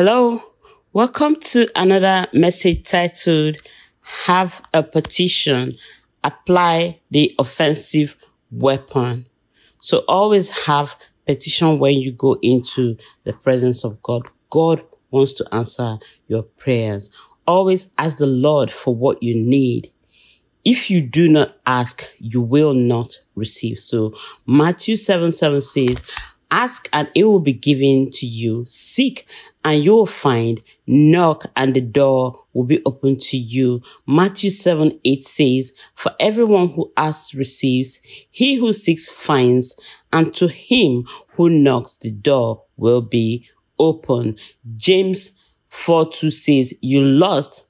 Hello, welcome to another message titled, Have a Petition, Apply the Offensive Weapon. So always have petition when you go into the presence of God. God wants to answer your prayers. Always ask the Lord for what you need. If you do not ask, you will not receive. So Matthew 7:7 says, ask and it will be given to you. Seek and you will find. Knock and the door will be open to you. Matthew 7:8 says, for everyone who asks receives. He who seeks finds. And to him who knocks, the door will be open. James 4:2 says, you lust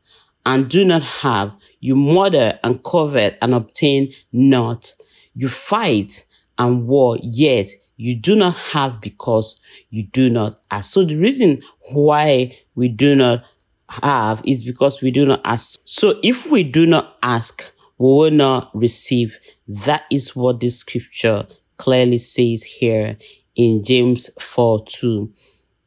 and do not have. You murder and covet and obtain not. You fight and war, yet you do not have because you do not ask. So the reason why we do not have is because we do not ask. So if we do not ask, we will not receive. That is what this scripture clearly says here in James 4:2.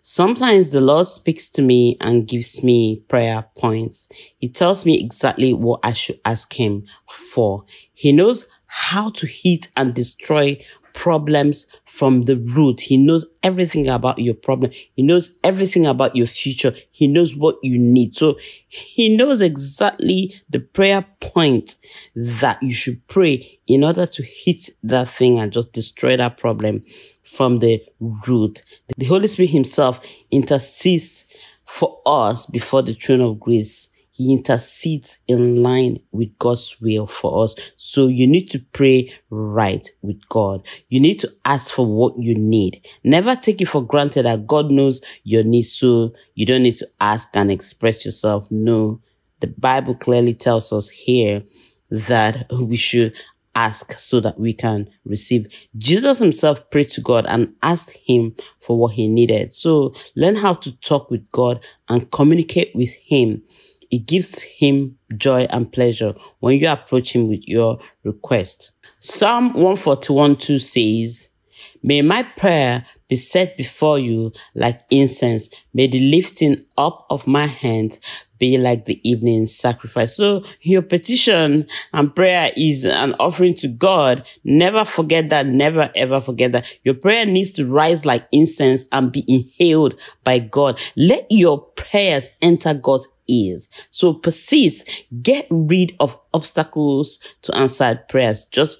Sometimes the Lord speaks to me and gives me prayer points. He tells me exactly what I should ask him for. He knows how to hit and destroy problems from the root. He knows everything about your problem. He knows everything about your future. He knows what you need. So he knows exactly the prayer point that you should pray in order to hit that thing and just destroy that problem from the root. The Holy Spirit himself intercedes for us before the throne of grace. He intercedes in line with God's will for us. So you need to pray right with God. You need to ask for what you need. Never take it for granted that God knows your needs, so you don't need to ask and express yourself. No, the Bible clearly tells us here that we should ask so that we can receive. Jesus himself prayed to God and asked him for what he needed. So learn how to talk with God and communicate with him. It gives him joy and pleasure when you approach him with your request. Psalm 141:2 says, may my prayer be set before you like incense. May the lifting up of my hand be like the evening sacrifice. So your petition and prayer is an offering to God. Never forget that. Never ever forget that. Your prayer needs to rise like incense and be inhaled by God. Let your prayers enter God's ears. So persist. Get rid of obstacles to answered prayers. Just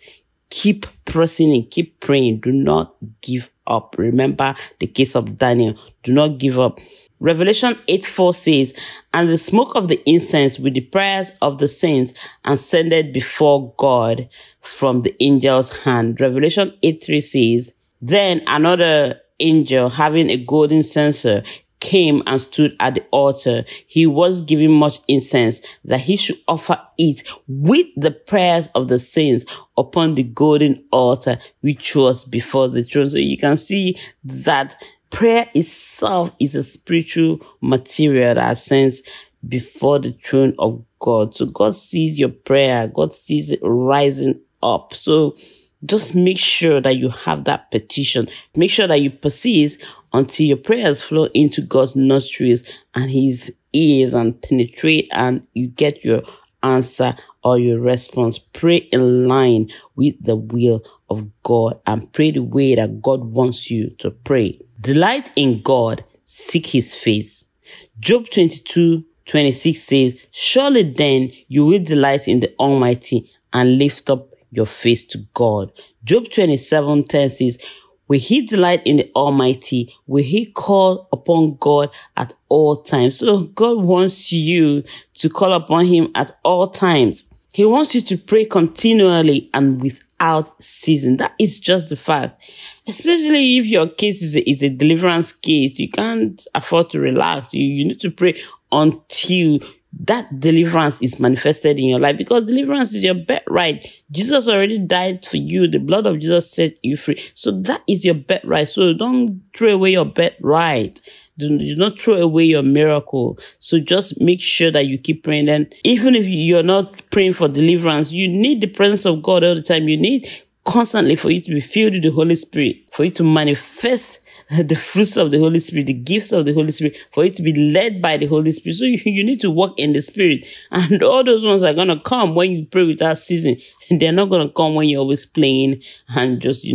keep pressing and keep praying. Do not give up. Remember the case of Daniel. Do not give up. Revelation 8:4 says, and the smoke of the incense with the prayers of the saints ascended before God from the angel's hand. Revelation 8:3 says, then another angel having a golden censer came and stood at the altar. He was giving much incense that he should offer it with the prayers of the saints upon the golden altar, which was before the throne. So you can see that prayer itself is a spiritual material that ascends before the throne of God. So God sees your prayer. God sees it rising up. So just make sure that you have that petition. Make sure that you persist until your prayers flow into God's nostrils and his ears and penetrate, and you get your answer or your response. Pray in line with the will of God and pray the way that God wants you to pray. Delight in God, seek his face. Job 22:26 says, surely then you will delight in the Almighty and lift up your face to God. Job 27:10 says, will he delight in the Almighty? Will he call upon God at all times? So God wants you to call upon him at all times. He wants you to pray continually and without ceasing. That is just the fact. Especially if your case is a deliverance case, you can't afford to relax. You need to pray until that deliverance is manifested in your life, because deliverance is your birthright. Jesus already died for you. The blood of Jesus set you free. So that is your birthright. So don't throw away your birthright. Do not throw away your miracle. So just make sure that you keep praying. And even if you're not praying for deliverance, you need the presence of God all the time. You need constantly for you to be filled with the Holy Spirit, for you to manifest the fruits of the Holy Spirit, the gifts of the Holy Spirit, for it to be led by the Holy Spirit. So you need to walk in the Spirit. And all those ones are going to come when you pray without ceasing. They're not going to come when you're always playing and just,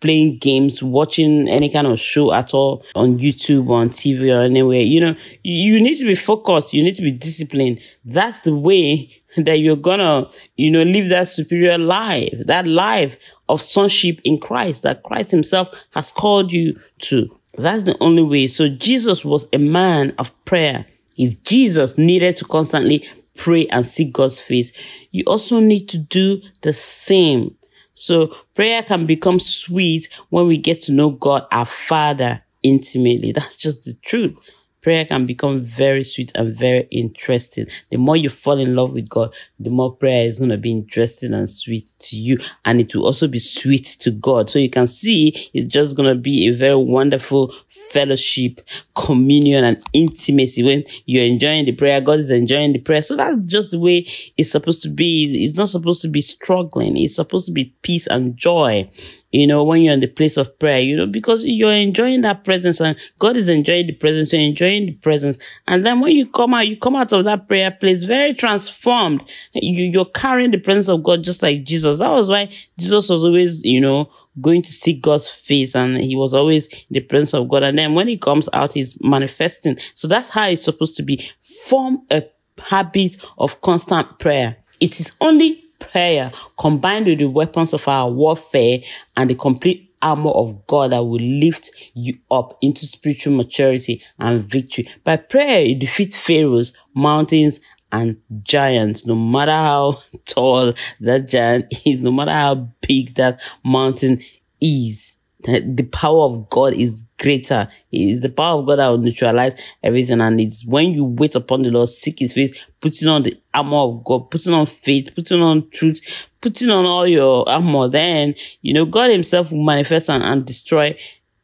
playing games, watching any kind of show at all on YouTube or on TV or anywhere. You need to be focused. You need to be disciplined. That's the way that you're gonna, live that superior life, that life of sonship in Christ that Christ himself has called you to. That's the only way. So Jesus was a man of prayer. If Jesus needed to constantly pray and seek God's face, you also need to do the same. So prayer can become sweet when we get to know God, our Father, intimately. That's just the truth. Prayer can become very sweet and very interesting. The more you fall in love with God, the more prayer is going to be interesting and sweet to you. And it will also be sweet to God. So you can see it's just going to be a very wonderful fellowship, communion, and intimacy. When you're enjoying the prayer, God is enjoying the prayer. So that's just the way it's supposed to be. It's not supposed to be struggling. It's supposed to be peace and joy. When you're in the place of prayer, because you're enjoying that presence and God is enjoying the presence, you're enjoying the presence. And then when you come out of that prayer place very transformed. You're carrying the presence of God just like Jesus. That was why Jesus was always, going to see God's face, and he was always in the presence of God. And then when he comes out, he's manifesting. So that's how it's supposed to be. Form a habit of constant prayer. It is only prayer combined with the weapons of our warfare and the complete armor of God that will lift you up into spiritual maturity and victory. By prayer, you defeat pharaohs, mountains, and giants. No matter how tall that giant is, no matter how big that mountain is, the power of God is greater. It is the power of God that will neutralize everything. And it's when you wait upon the Lord, seek his face, putting on the armor of God, putting on faith, putting on truth, putting on all your armor, then, God himself will manifest and destroy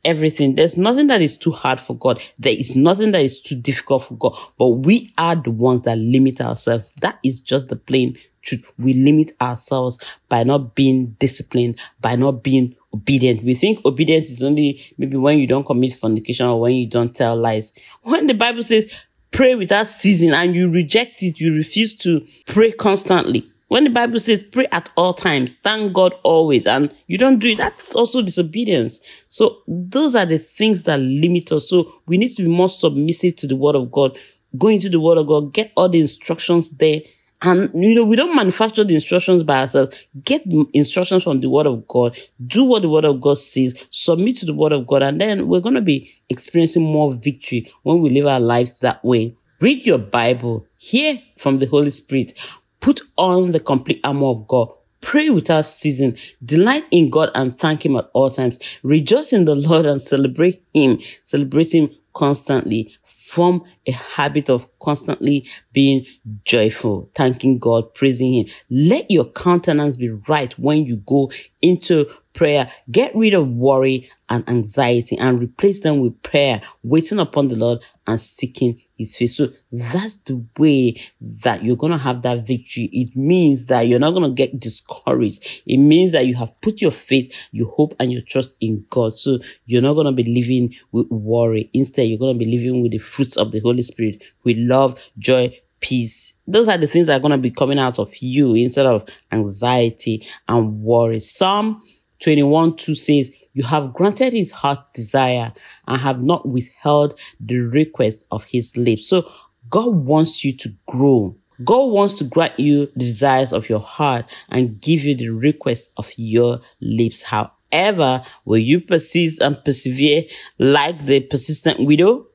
everything. There's nothing that is too hard for God. There is nothing that is too difficult for God. But we are the ones that limit ourselves. That is just the plain truth. We limit ourselves by not being disciplined, by not being obedient. We think obedience is only maybe when you don't commit fornication or when you don't tell lies. When the Bible says pray without ceasing and you reject it, you refuse to pray constantly. When the Bible says pray at all times, thank God always, and you don't do it, that's also disobedience. So those are the things that limit us. So we need to be more submissive to the Word of God. Go into the Word of God, get all the instructions there. And, we don't manufacture the instructions by ourselves. Get instructions from the Word of God. Do what the Word of God says. Submit to the Word of God. And then we're going to be experiencing more victory when we live our lives that way. Read your Bible. Hear from the Holy Spirit. Put on the complete armor of God. Pray without ceasing. Delight in God and thank him at all times. Rejoice in the Lord and celebrate him. Celebrate him constantly. Form a habit of constantly being joyful, thanking God, praising him. Let your countenance be right when you go into prayer. Get rid of worry and anxiety and replace them with prayer, waiting upon the Lord and seeking his face. So that's the way that you're going to have that victory. It means that you're not going to get discouraged. It means that you have put your faith, your hope, and your trust in God. So you're not going to be living with worry. Instead, you're going to be living with the fruits of the Holy Spirit, with love, joy, peace. Those are the things that are going to be coming out of you instead of anxiety and worry. Psalm 21:2 says, "You have granted his heart's desire and have not withheld the request of his lips." So God wants you to grow. God wants to grant you the desires of your heart and give you the request of your lips. However, will you persist and persevere like the persistent widow?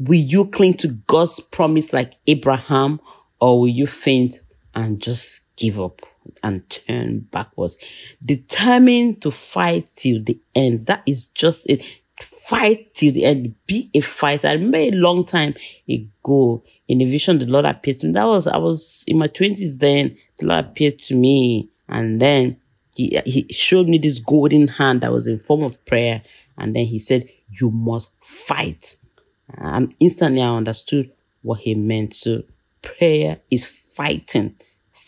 Will you cling to God's promise like Abraham, or will you faint and just give up and turn backwards? Determined to fight till the end. That is just it. Fight till the end. Be a fighter. I remember a long time ago in a vision, the Lord appeared to me. I was in my 20s then. The Lord appeared to me, and then he showed me this golden hand that was in form of prayer, and then he said, "You must fight." And instantly I understood what he meant. So prayer is fighting.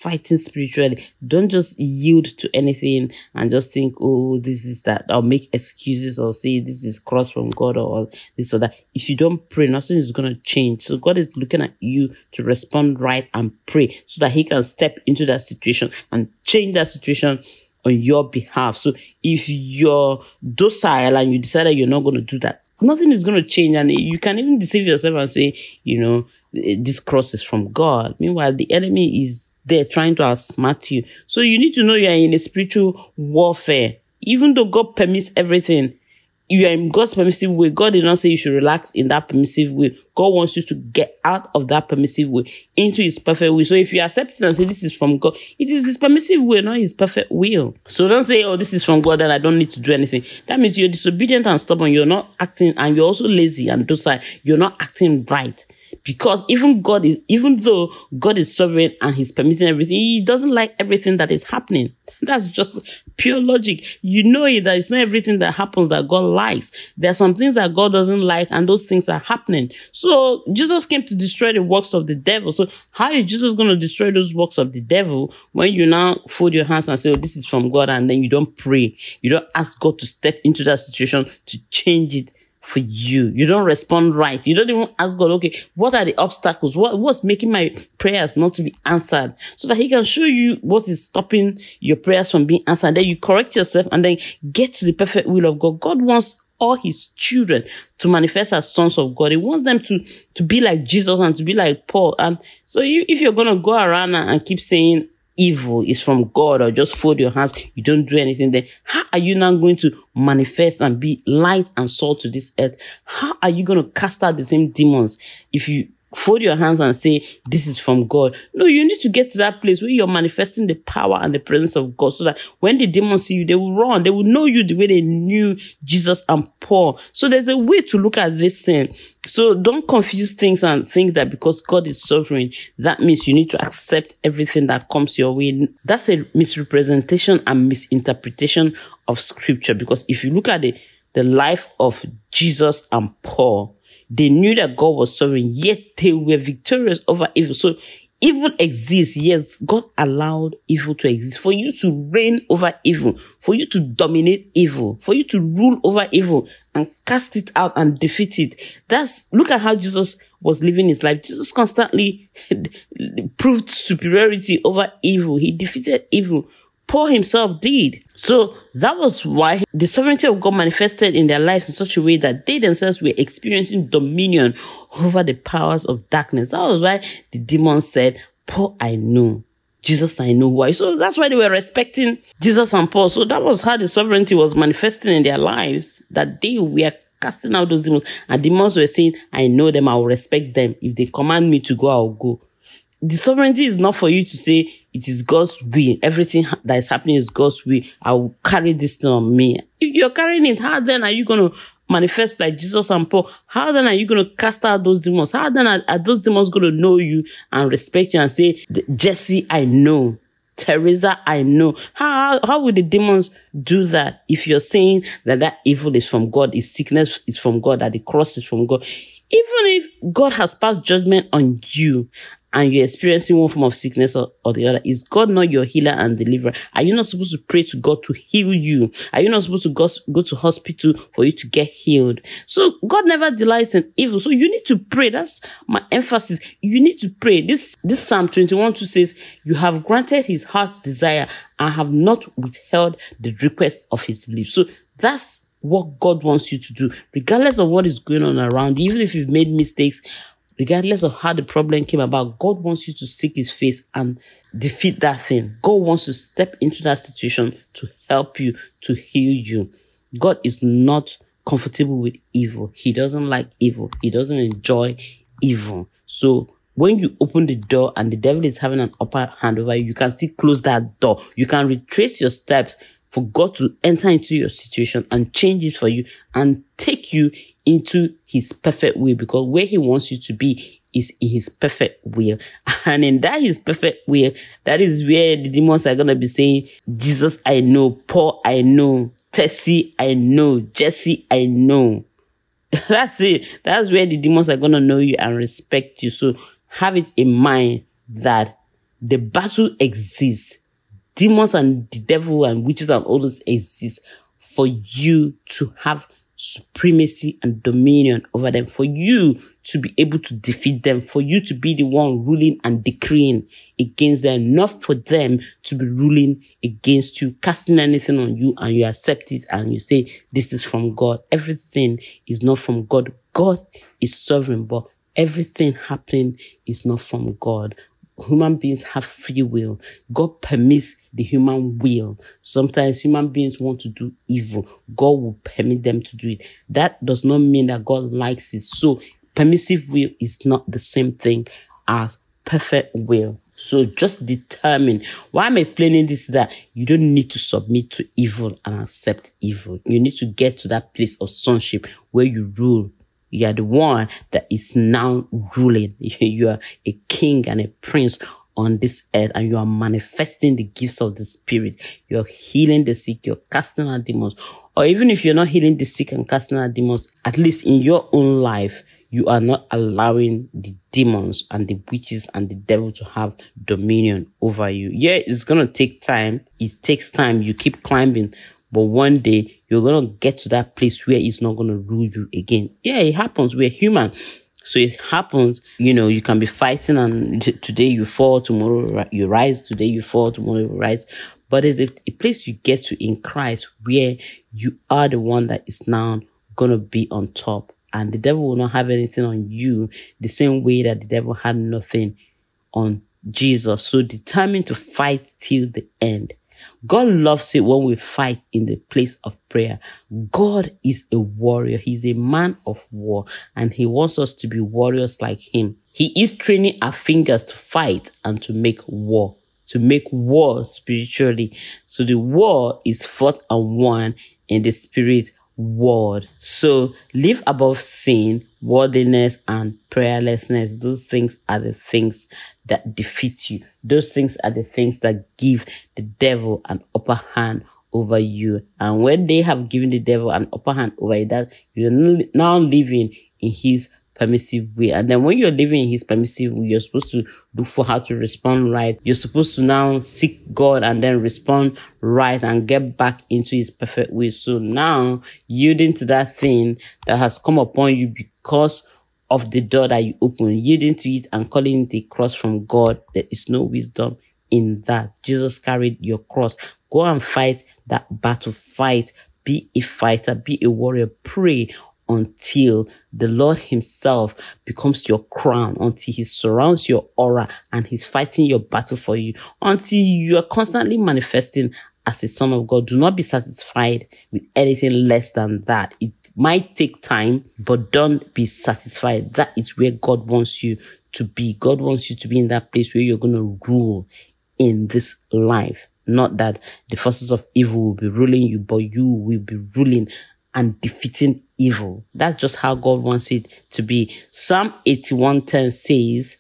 fighting spiritually. Don't just yield to anything and just think, oh, this is that, or make excuses or say this is cross from God or this or that. If you don't pray, nothing is going to change. So God is looking at you to respond right and pray so that he can step into that situation and change that situation on your behalf. So if you're docile and you decide that you're not going to do that, nothing is going to change. And you can even deceive yourself and say, you know, this cross is from God. Meanwhile, the enemy is there trying to outsmart you. So you need to know you are in a spiritual warfare. Even though God permits everything, you are in God's permissive way. God did not say you should relax in that permissive way. God wants you to get out of that permissive way into his perfect will. So if you accept it and say this is from God, it is his permissive way, not his perfect will. So don't say, oh, this is from God and I don't need to do anything. That means you're disobedient and stubborn. You're not acting, and you're also lazy and docile. You're not acting right. Because even though God is sovereign and he's permitting everything, he doesn't like everything that is happening. That's just pure logic. You know it, that it's not everything that happens that God likes. There are some things that God doesn't like, and those things are happening. So Jesus came to destroy the works of the devil. So how is Jesus going to destroy those works of the devil when you now fold your hands and say, oh, this is from God, and then you don't pray. You don't ask God to step into that situation to change it for you. You don't respond right. You don't even ask God, okay, what are the obstacles? What's making my prayers not to be answered? So that he can show you what is stopping your prayers from being answered. Then you correct yourself and then get to the perfect will of God. God wants all his children to manifest as sons of God. He wants them to be like Jesus and to be like Paul. And so if you're going to go around and keep saying evil is from God, or just fold your hands, you don't do anything, then how are you now going to manifest and be light and salt to this earth? How are you going to cast out the same demons if you fold your hands and say, this is from God? No, you need to get to that place where you're manifesting the power and the presence of God, so that when the demons see you, they will run. They will know you the way they knew Jesus and Paul. So there's a way to look at this thing. So don't confuse things and think that because God is sovereign, that means you need to accept everything that comes your way. That's a misrepresentation and misinterpretation of scripture. Because if you look at the life of Jesus and Paul, they knew that God was sovereign, yet they were victorious over evil. So evil exists. Yes, God allowed evil to exist for you to reign over evil, for you to dominate evil, for you to rule over evil and cast it out and defeat it. Look at how Jesus was living his life. Jesus constantly proved superiority over evil. He defeated evil. Paul himself did. So that was why the sovereignty of God manifested in their lives in such a way that they themselves were experiencing dominion over the powers of darkness. That was why the demons said, Paul, I know. Jesus, I know why. So that's why they were respecting Jesus and Paul. So that was how the sovereignty was manifesting in their lives, that they were casting out those demons. And demons were saying, I know them, I will respect them. If they command me to go, I will go. The sovereignty is not for you to say, it is God's will. Everything that is happening is God's will. I will carry this thing on me. If you're carrying it, how then are you going to manifest like Jesus and Paul? How then are you going to cast out those demons? How then are those demons going to know you and respect you and say, Jesse, I know. Teresa, I know. How would the demons do that if you're saying that evil is from God, is sickness is from God, that the cross is from God? Even if God has passed judgment on you, and you're experiencing one form of sickness or the other, is God not your healer and deliverer? Are you not supposed to pray to God to heal you? Are you not supposed to go to hospital for you to get healed? So God never delights in evil. So you need to pray. That's my emphasis. You need to pray. This Psalm 21:2 says, you have granted his heart's desire and have not withheld the request of his lips. So that's what God wants you to do. Regardless of what is going on around you, even if you've made mistakes, regardless of how the problem came about, God wants you to seek his face and defeat that thing. God wants to step into that situation to help you, to heal you. God is not comfortable with evil. He doesn't like evil. He doesn't enjoy evil. So when you open the door and the devil is having an upper hand over you, you can still close that door. You can retrace your steps for God to enter into your situation and change it for you and take you into his perfect will, because where he wants you to be is in his perfect will. And in that his perfect will, that is where the demons are going to be saying, Jesus, I know. Paul, I know. Tessie, I know. Jesse, I know. That's it. That's where the demons are going to know you and respect you. So have it in mind that The battle exists. Demons and the devil and witches and all those exist for you to have supremacy and dominion over them, for you to be able to defeat them, for you to be the one ruling and decreeing against them, not for them to be ruling against you, casting anything on you, and you accept it and you say, this is from God. Everything is not from God. God is sovereign, but everything happening is not from God. Human beings have free will. God permits the human will. Sometimes human beings want to do evil. God will permit them to do it. That does not mean that God likes it. So permissive will is not the same thing as perfect will. So just determine. Why I'm explaining this is that you don't need to submit to evil and accept evil. You need to get to that place of sonship where you rule. You are the one that is now ruling. You are a king and a prince on this earth, and you are manifesting the gifts of the Spirit. You're healing the sick, you're casting out demons. Or even if you're not healing the sick and casting out demons, at least in your own life, you are not allowing the demons and the witches and the devil to have dominion over you. Yeah, it's going to take time. It takes time. You keep climbing. But one day, you're going to get to that place where it's not going to rule you again. Yeah, it happens. We're human. So it happens. You know, you can be fighting and today you fall, tomorrow you rise. Today you fall, tomorrow you rise. But there's a place you get to in Christ where you are the one that is now going to be on top. And the devil will not have anything on you the same way that the devil had nothing on Jesus. So determined to fight till the end. God loves it when we fight in the place of prayer. God is a warrior. He's a man of war, and he wants us to be warriors like him. He is training our fingers to fight and to make war spiritually. So the war is fought and won in the spirit world. So live above sin, worldliness, and prayerlessness. Those things are the things that defeat you. Those things are the things that give the devil an upper hand over you. And when they have given the devil an upper hand over you, that you're now living in his permissive way. And then when you're living in his permissive way, you're supposed to look for how to respond right. You're supposed to now seek God and then respond right and get back into his perfect way. So now yielding to that thing that has come upon you because of the door that you open, yielding to it and calling it a cross from God, there is no wisdom in that. Jesus carried your cross. Go and fight that battle. Fight. Be a fighter. Be a warrior. Pray until the Lord himself becomes your crown, until he surrounds your aura and he's fighting your battle for you, until you are constantly manifesting as a son of God. Do not be satisfied with anything less than that. It might take time, but don't be satisfied. That is where God wants you to be. God wants you to be in that place where you're going to rule in this life. Not that the forces of evil will be ruling you, but you will be ruling and defeating evil. That's just how God wants it to be. Psalm 81:10 says,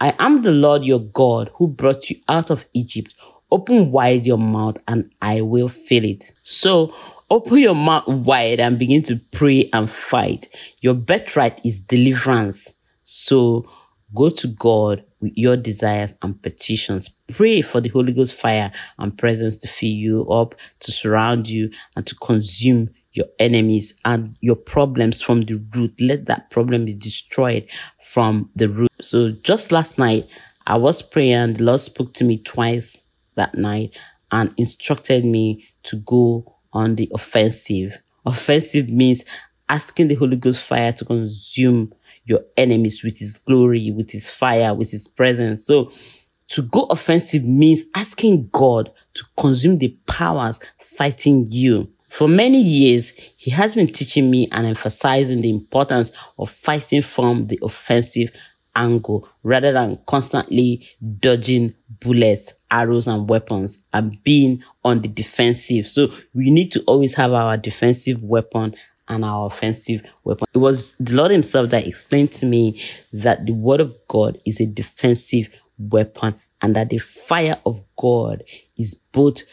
I am the Lord your God who brought you out of Egypt. Open wide your mouth and I will fill it. So open your mouth wide and begin to pray and fight. Your birthright is deliverance. So go to God with your desires and petitions. Pray for the Holy Ghost fire and presence to fill you up, to surround you, and to consume your enemies and your problems from the root. Let that problem be destroyed from the root. So just last night, I was praying and the Lord spoke to me twice that night and instructed me to go on the offensive. Offensive means asking the Holy Ghost fire to consume your enemies with his glory, with his fire, with his presence. So to go offensive means asking God to consume the powers fighting you. For many years, he has been teaching me and emphasizing the importance of fighting from the offensive angle rather than constantly dodging bullets, arrows, and weapons and being on the defensive. So we need to always have our defensive weapon and our offensive weapon. It was the Lord himself that explained to me that the word of God is a defensive weapon and that the fire of God is both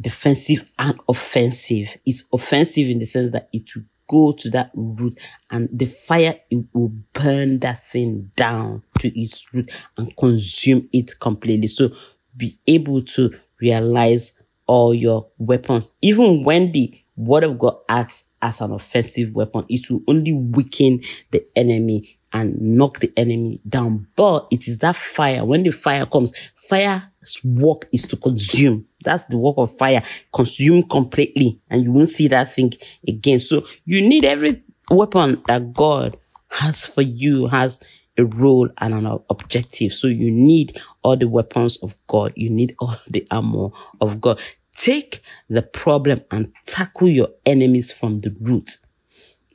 defensive and offensive. It's offensive in the sense that it will go to that root and the fire, it will burn that thing down to its root and consume it completely. So be able to realize all your weapons. Even when the Word of God acts as an offensive weapon, it will only weaken the enemy and knock the enemy down. But it is that fire. When the fire comes, fire's work is to consume. That's the work of fire. Consume completely, and you won't see that thing again. So you need every weapon that God has for you, has a role and an objective. So you need all the weapons of God. You need all the armor of God. Take the problem and tackle your enemies from the root.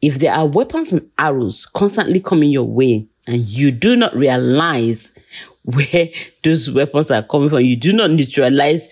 If there are weapons and arrows constantly coming your way and you do not realize where those weapons are coming from, you do not neutralize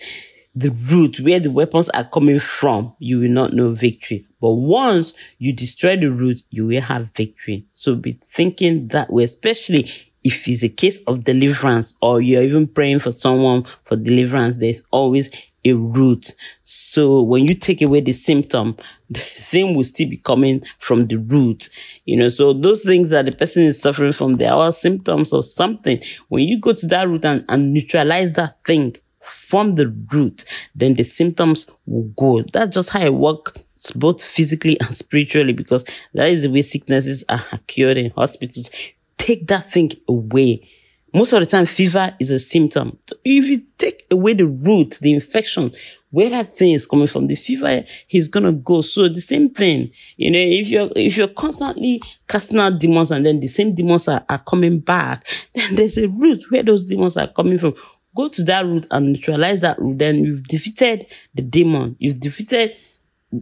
the root where the weapons are coming from, you will not know victory. But once you destroy the root, you will have victory. So be thinking that way, especially if it's a case of deliverance or you're even praying for someone for deliverance. There's always a root. So when you take away the symptom, the same will still be coming from the root. You know, so those things that the person is suffering from, they are all symptoms of something. When you go to that root and neutralize that thing from the root, then the symptoms will go. That's just how it works, both physically and spiritually, because that is the way sicknesses are cured in hospitals. Take that thing away. Most of the time, fever is a symptom. So if you take away the root, the infection, where that thing is coming from, the fever is going to go. So the same thing, you know, if you're constantly casting out demons and then the same demons are coming back, then there's a root where those demons are coming from. Go to that root and neutralize that root. Then you've defeated the demon. You've defeated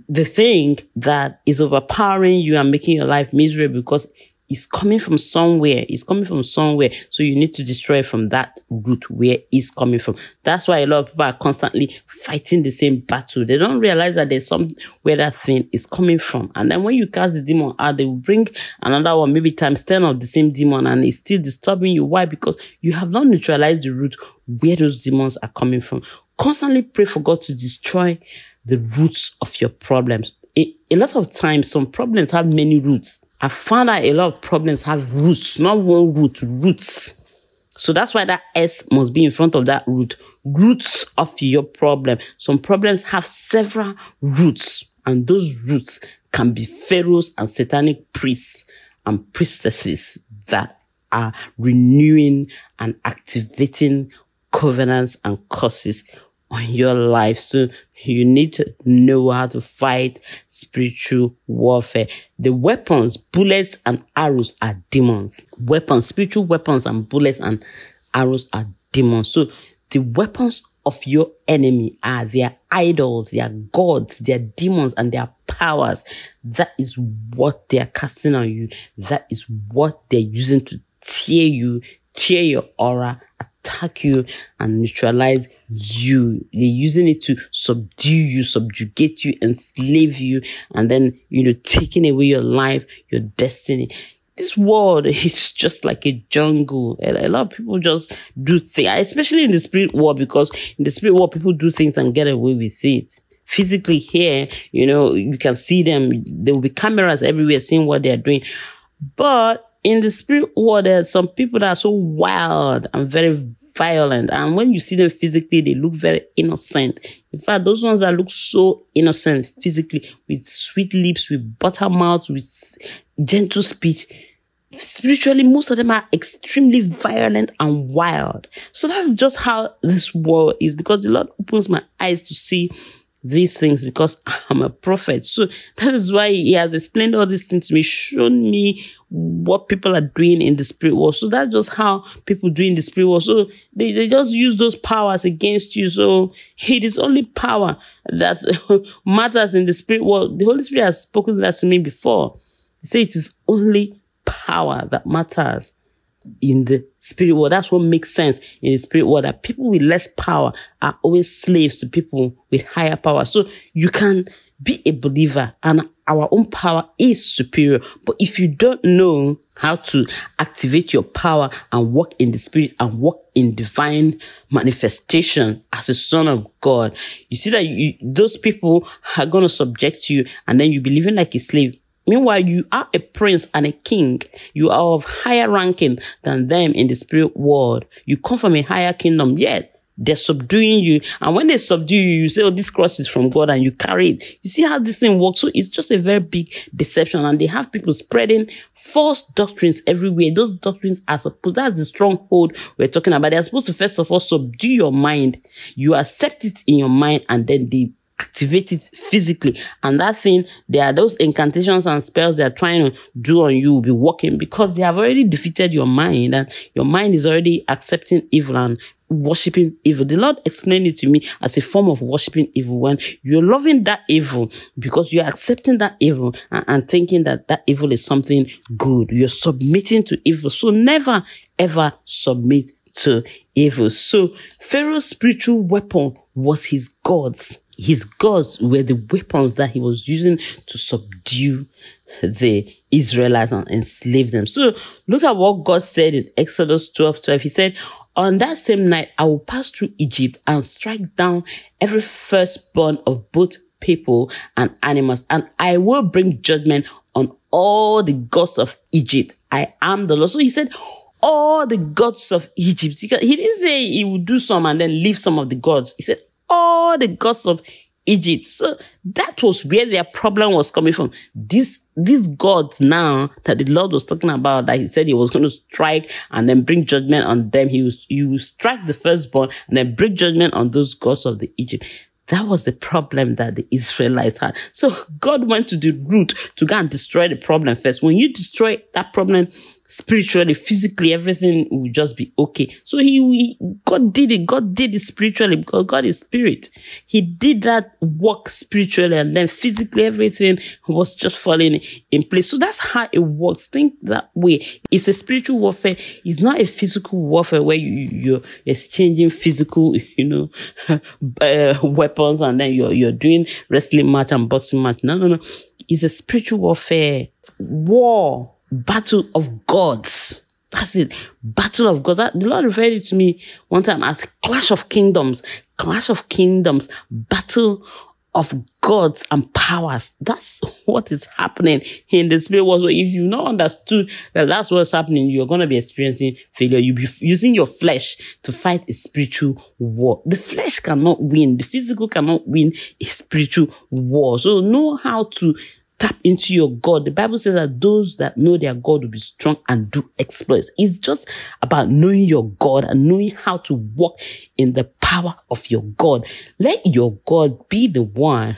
the thing that is overpowering you and making your life miserable, because it's coming from somewhere. It's coming from somewhere. So you need to destroy from that root where it's coming from. That's why a lot of people are constantly fighting the same battle. They don't realize that there's somewhere that thing is coming from. And then when you cast the demon out, they will bring another one, maybe times 10 of the same demon, and it's still disturbing you. Why? Because you have not neutralized the root where those demons are coming from. Constantly pray for God to destroy the roots of your problems. A lot of times, some problems have many roots. I found out a lot of problems have roots, not one root, roots. So that's why that S must be in front of that root. Roots of your problem. Some problems have several roots, and those roots can be pharaohs and satanic priests and priestesses that are renewing and activating covenants and curses on your life. So you need to know how to fight spiritual warfare. The weapons, bullets and arrows are demons. Weapons, spiritual weapons and bullets and arrows are demons. So the weapons of your enemy are their idols, their gods, their demons and their powers. That is what they are casting on you. That is what they're using to tear you, tear your aura, attack you and neutralize you. They're using it to subdue you, subjugate you, enslave you, and then, you know, taking away your life, your destiny. This world is just like a jungle. A lot of people just do things, especially in the spirit world, because in the spirit world, people do things and get away with it. Physically here, you know, you can see them. There will be cameras everywhere seeing what they're doing. But in the spirit world, there are some people that are so wild and very violent. And when you see them physically, they look very innocent. In fact, those ones that look so innocent physically, with sweet lips, with butter mouth, with gentle speech, spiritually, most of them are extremely violent and wild. So that's just how this world is, because the Lord opens my eyes to see these things, because I'm a prophet. So that is why he has explained all these things to me, shown me what people are doing in the spirit world. So that's just how people do in the spirit world. So they just use those powers against you. So it is only power that matters in the spirit world. The Holy Spirit has spoken that to me before. He said it is only power that matters in the spirit world. That's what makes sense in the spirit world, that people with less power are always slaves to people with higher power. So you can be a believer, and our own power is superior. But if you don't know how to activate your power and walk in the spirit and walk in divine manifestation as a son of God, you see that those people are going to subject you, and then you'll be living like a slave. Meanwhile, you are a prince and a king. You are of higher ranking than them in the spirit world. You come from a higher kingdom, yet They're subduing you. And when they subdue you, you say, oh, this cross is from God, and you carry it. You see how this thing works? So it's just a very big deception. And they have people spreading false doctrines everywhere. Those doctrines are supposed, that's the stronghold we're talking about. They're supposed to, first of all, subdue your mind. You accept it in your mind, and then they activate it physically. And that thing, there are those incantations and spells they're trying to do on you will be working, because they have already defeated your mind, and your mind is already accepting evil and worshipping evil. The Lord explained it to me as a form of worshipping evil. When you're loving that evil because you're accepting that evil and thinking that that evil is something good, you're submitting to evil. So never, ever submit to evil. So Pharaoh's spiritual weapon was his gods. His gods were the weapons that he was using to subdue the Israelites and enslave them. So look at what God said in Exodus 12:12. He said, on that same night, I will pass through Egypt and strike down every firstborn of both people and animals, and I will bring judgment on all the gods of Egypt. I am the Lord. So he said, all the gods of Egypt. He didn't say he would do some and then leave some of the gods. He said, all the gods of Egypt. So that was where their problem was coming from. These gods now that the Lord was talking about, that he said he was going to strike and then bring judgment on them. He will strike the firstborn and then bring judgment on those gods of the Egypt. That was the problem that the Israelites had. So God went to the root to go and destroy the problem first. When you destroy that problem spiritually, physically, everything will just be okay. So God did it. God did it spiritually, because God is spirit. He did that work spiritually, and then physically everything was just falling in place. So that's how it works. Think that way. It's a spiritual warfare. It's not a physical warfare where you're exchanging physical, weapons, and then you're doing wrestling match and boxing match. No. It's a spiritual warfare. War. Battle of gods. That's it. Battle of gods. The Lord referred it to me one time as clash of kingdoms, battle of gods and powers. That's what is happening in the spirit world. So if you've not understood that that's what's happening, you're going to be experiencing failure. You'll be using your flesh to fight a spiritual war. The flesh cannot win. The physical cannot win a spiritual war. So know how to tap into your God. The Bible says that those that know their God will be strong and do exploits. It's just about knowing your God and knowing how to walk in the power of your God. Let your God be the one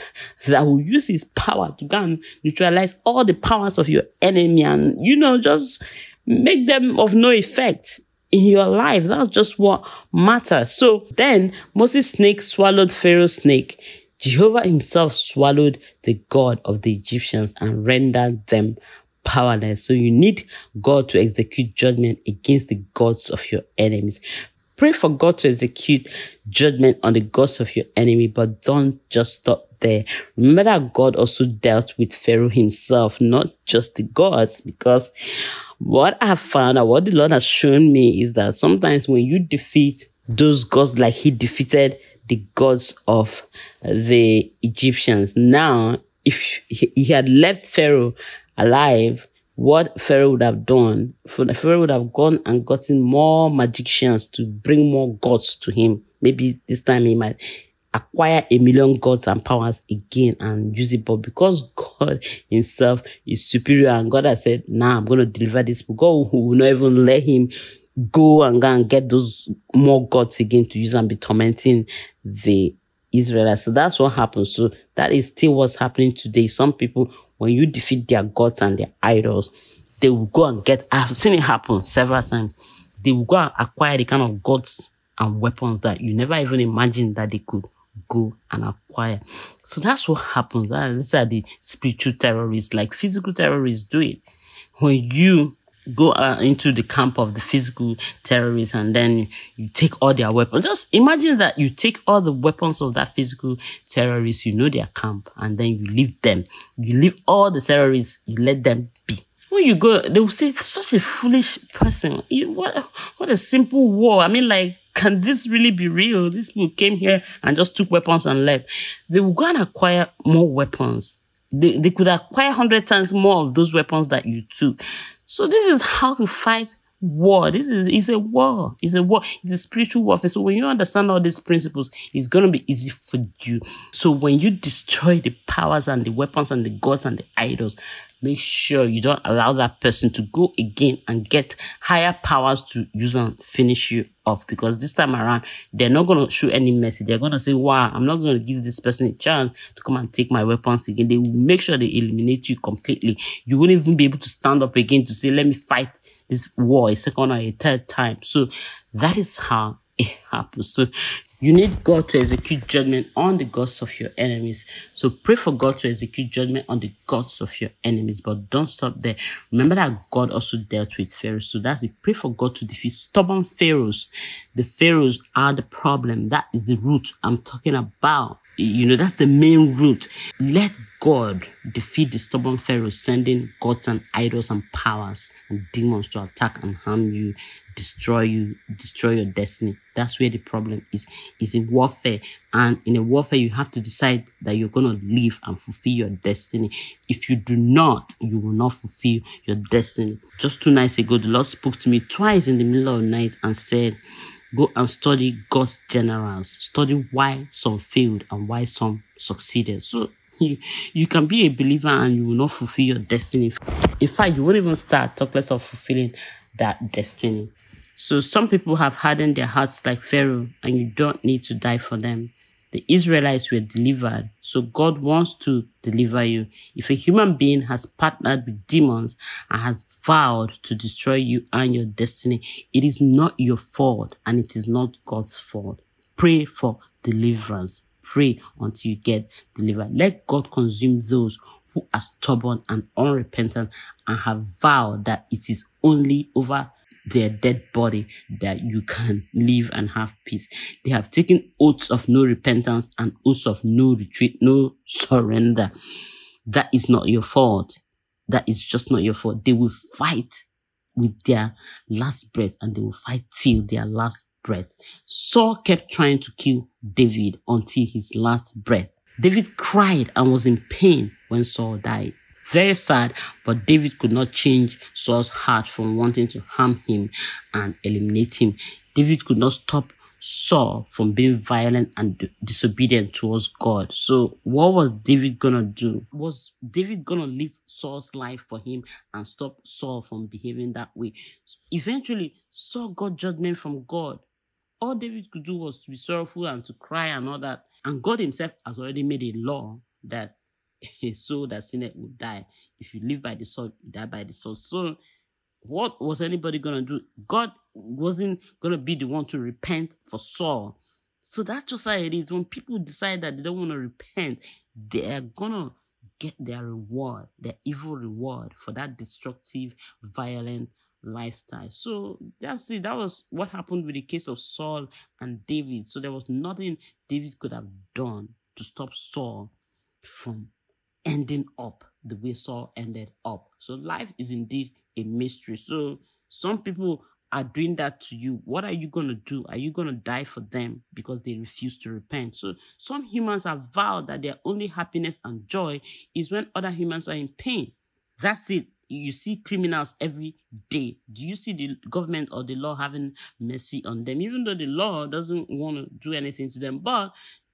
that will use his power to go and neutralize all the powers of your enemy and, just make them of no effect in your life. That's just what matters. So then Moses' snake swallowed Pharaoh's snake. Jehovah himself swallowed the God of the Egyptians and rendered them powerless. So you need God to execute judgment against the gods of your enemies. Pray for God to execute judgment on the gods of your enemy, but don't just stop there. Remember that God also dealt with Pharaoh himself, not just the gods, because what I have found out, what the Lord has shown me, is that sometimes when you defeat those gods, like he defeated the gods of the Egyptians. Now, if he had left Pharaoh alive, what Pharaoh would have done, Pharaoh would have gone and gotten more magicians to bring more gods to him. Maybe this time he might acquire 1,000,000 gods and powers again and use it. But because God himself is superior and God has said, nah, I'm going to deliver this. But God will not even let him go and get those more gods again to use and be tormenting the Israelites. So that's what happens. So that is still what's happening today. Some people, when you defeat their gods and their idols, they will go and get, I've seen it happen several times, they will go and acquire the kind of gods and weapons that you never even imagined that they could go and acquire. So that's what happens. These are the spiritual terrorists. Like physical terrorists do it. When you go into the camp of the physical terrorists and then you take all their weapons. Just imagine that you take all the weapons of that physical terrorist, their camp, and then you leave them. You leave all the terrorists, you let them be. When you go, they will say, such a foolish person. What a simple war. I mean, like, can this really be real? These people came here and just took weapons and left. They will go and acquire more weapons. They could acquire 100 times more of those weapons that you took. So this is how to fight war. This is a war. It's a war. It's a spiritual warfare. So when you understand all these principles, it's going to be easy for you. So when you destroy the powers and the weapons and the gods and the idols, make sure you don't allow that person to go again and get higher powers to use and finish you off. Because this time around, they're not going to show any mercy. They're going to say, wow, I'm not going to give this person a chance to come and take my weapons again. They will make sure they eliminate you completely. You won't even be able to stand up again to say, let me fight this war a second or a third time. So that is how it happens. So you need God to execute judgment on the gods of your enemies. So pray for God to execute judgment on the gods of your enemies. But don't stop there. Remember that God also dealt with Pharaoh. So that's it. Pray for God to defeat stubborn pharaohs. The pharaohs are the problem. That is the root I'm talking about. You know, that's the main root. Let God defeat the stubborn pharaoh, sending gods and idols and powers and demons to attack and harm you, destroy your destiny. That's where the problem is. It's in warfare. And in a warfare, you have to decide that you're going to live and fulfill your destiny. If you do not, you will not fulfill your destiny. Just 2 nights ago, the Lord spoke to me twice in the middle of the night and said, go and study God's generals. Study why some failed and why some succeeded. So you can be a believer and you will not fulfill your destiny. In fact, you won't even start, talk less of fulfilling that destiny. So some people have hardened their hearts like Pharaoh, and you don't need to die for them. The Israelites were delivered, so God wants to deliver you. If a human being has partnered with demons and has vowed to destroy you and your destiny, it is not your fault and it is not God's fault. Pray for deliverance. Pray until you get delivered. Let God consume those who are stubborn and unrepentant and have vowed that it is only over their dead body that you can live and have peace. They have taken oaths of no repentance and oaths of no retreat, no surrender. That is not your fault. That is just not your fault. They will fight with their last breath, and they will fight till their last breath. Saul kept trying to kill David until his last breath. David cried and was in pain when Saul died. Very sad, but David could not change Saul's heart from wanting to harm him and eliminate him. David could not stop Saul from being violent and disobedient towards God. So what was David gonna do? Was David gonna live Saul's life for him and stop Saul from behaving that way? Eventually, Saul got judgment from God. All David could do was to be sorrowful and to cry and all that. And God himself has already made a law that a soul that sinned will die. If you live by the sword, you die by the sword. So what was anybody going to do? God wasn't going to be the one to repent for Saul. So that's just how it is. When people decide that they don't want to repent, they are going to get their reward, their evil reward for that destructive, violent lifestyle. So that's it. That was what happened with the case of Saul and David. So there was nothing David could have done to stop Saul from ending up the way Saul ended up. So life is indeed a mystery. So some people are doing that to you. What are you going to do? Are you going to die for them because they refuse to repent? So some humans have vowed that their only happiness and joy is when other humans are in pain. That's it. You see criminals every day. Do you see the government or the law having mercy on them? Even though the law doesn't want to do anything to them, but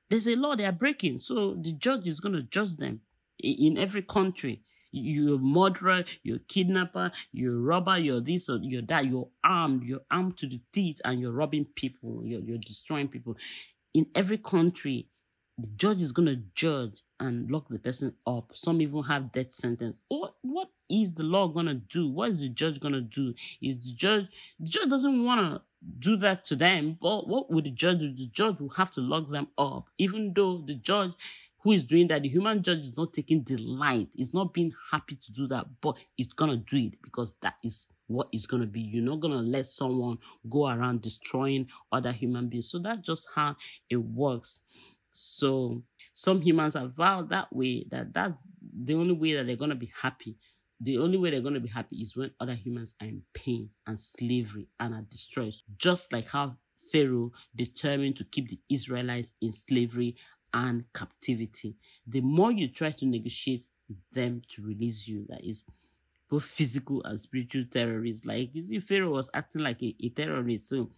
there's a law they are breaking. So the judge is going to judge them. In every country, you're a murderer, you're a kidnapper, you're a robber, you're this or you're that, you're armed to the teeth, and you're robbing people, you're destroying people. In every country, the judge is going to judge and lock the person up. Some even have death sentence. What is the law going to do? What is the judge going to do? Is the judge doesn't want to do that to them, but what would the judge do? The judge will have to lock them up, even though the judge who is doing that, the human judge is not taking delight. It's not being happy to do that, but it's going to do it because that is what it's going to be. You're not going to let someone go around destroying other human beings. So that's just how it works. So some humans have vowed that way, that's the only way that they're going to be happy. The only way they're going to be happy is when other humans are in pain and slavery and are destroyed. Just like how Pharaoh determined to keep the Israelites in slavery and captivity. The more you try to negotiate with them to release you, that is, both physical and spiritual terrorists. Like, you see, Pharaoh was acting like a terrorist. So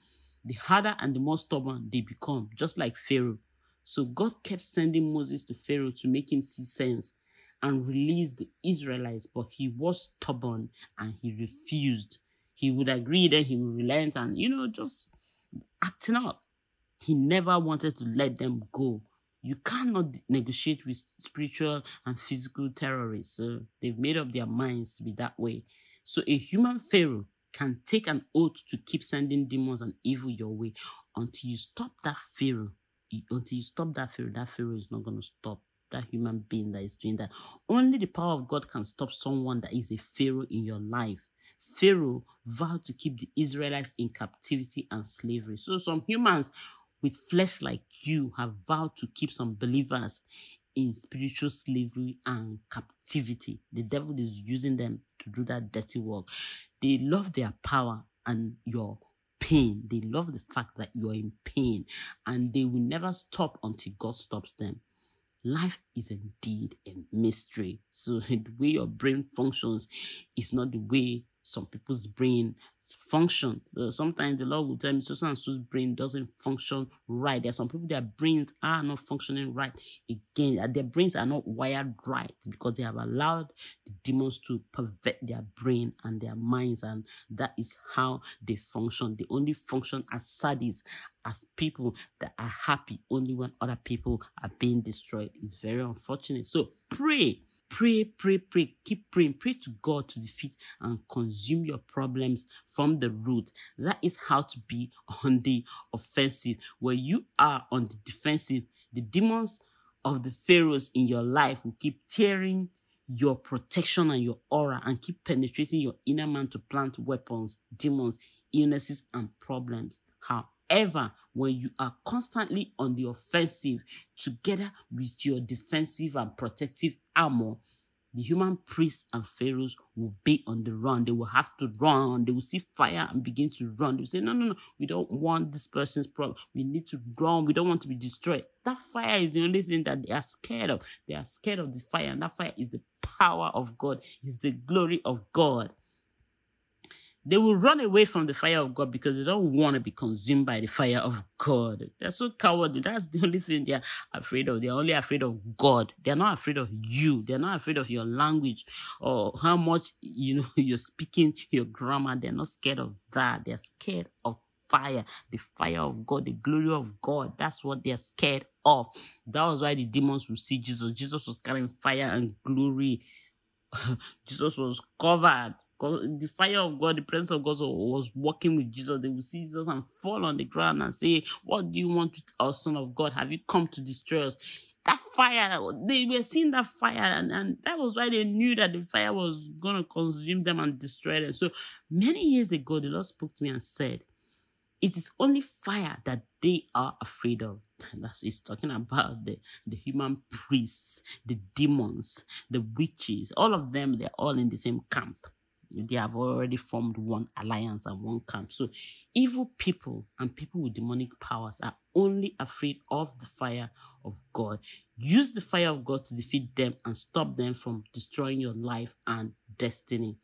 the harder and the more stubborn they become, just like Pharaoh. So God kept sending Moses to Pharaoh to make him see sense and release the Israelites, but he was stubborn and he refused. He would agree, then he would relent and, you know, just acting up. He never wanted to let them go. You cannot negotiate with spiritual and physical terrorists. So they've made up their minds to be that way. So a human Pharaoh can take an oath to keep sending demons and evil your way until you stop that Pharaoh. Until you stop that Pharaoh is not going to stop. That human being that is doing that. Only the power of God can stop someone that is a Pharaoh in your life. Pharaoh vowed to keep the Israelites in captivity and slavery. So some humans with flesh like you have vowed to keep some believers in spiritual slavery and captivity. The devil is using them to do that dirty work. They love their power and your pain. They love the fact that you're in pain, and they will never stop until God stops them. Life is indeed a mystery. So the way your brain functions is not the way some people's brain function. Sometimes the Lord will tell me, so and so's brain doesn't function right. There are some people, their brains are not functioning right. Again, their brains are not wired right because they have allowed the demons to pervert their brain and their minds, and that is how they function. They only function as sadists, as people that are happy only when other people are being destroyed. It's very unfortunate. So pray. Pray, pray, pray. Keep praying. Pray to God to defeat and consume your problems from the root. That is how to be on the offensive. When you are on the defensive, the demons of the Pharaohs in your life will keep tearing your protection and your aura and keep penetrating your inner man to plant weapons, demons, illnesses, and problems. However, when you are constantly on the offensive, together with your defensive and protective armor, the human priests and pharaohs will be on the run. They will have to run. They will see fire and begin to run. They will say, no, no, no, we don't want this person's problem. We need to run. We don't want to be destroyed. That fire is the only thing that they are scared of. They are scared of the fire, and that fire is the power of God, is the glory of God. They will run away from the fire of God because they don't want to be consumed by the fire of God. They're so cowardly. That's the only thing they're afraid of. They're only afraid of God. They're not afraid of you. They're not afraid of your language or how much, you know, you're speaking, your grammar. They're not scared of that. They're scared of fire, the fire of God, the glory of God. That's what they're scared of. That was why the demons will see Jesus. Jesus was carrying fire and glory. Jesus was covered. The fire of God, the presence of God was walking with Jesus. They will see Jesus and fall on the ground and say, what do you want with us, Son of God? Have you come to destroy us? That fire, they were seeing that fire, and that was why they knew that the fire was going to consume them and destroy them. So many years ago, the Lord spoke to me and said, it is only fire that they are afraid of. That's he's talking about the human priests, the demons, the witches, all of them, they're all in the same camp. They have already formed one alliance and one camp. So evil people and people with demonic powers are only afraid of the fire of God. Use the fire of God to defeat them and stop them from destroying your life and destiny.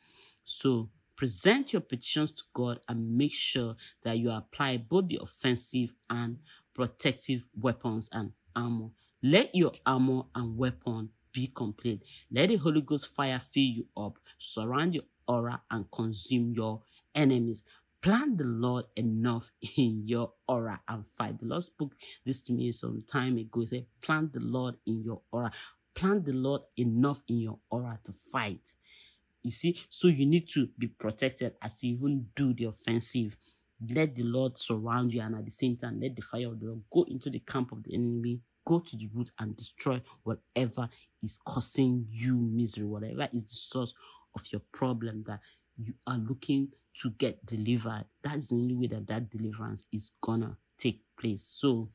So present your petitions to God and make sure that you apply both the offensive and protective weapons and armor. Let your armor and weapon be complete. Let the Holy Ghost fire fill you up, surround your aura, and consume your enemies. Plant the Lord enough in your aura and fight. The Lord spoke this to me some time ago. He said, plant the Lord in your aura. Plant the Lord enough in your aura to fight. You see, so you need to be protected as you even do the offensive. Let the Lord surround you, and at the same time, let the fire of the Lord go into the camp of the enemy. Go to the root and destroy whatever is causing you misery, whatever is the source of your problem that you are looking to get delivered. That's the only way that deliverance is gonna take place. So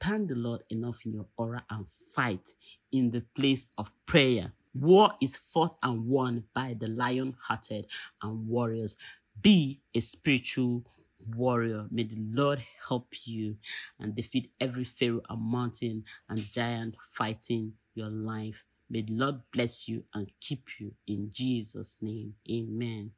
plant the Lord enough in your aura and fight in the place of prayer. War is fought and won by the lion-hearted and warriors. Be a spiritual warrior. May the Lord help you and defeat every Pharaoh and mountain and giant fighting your life. May the Lord bless you and keep you in Jesus' name. Amen.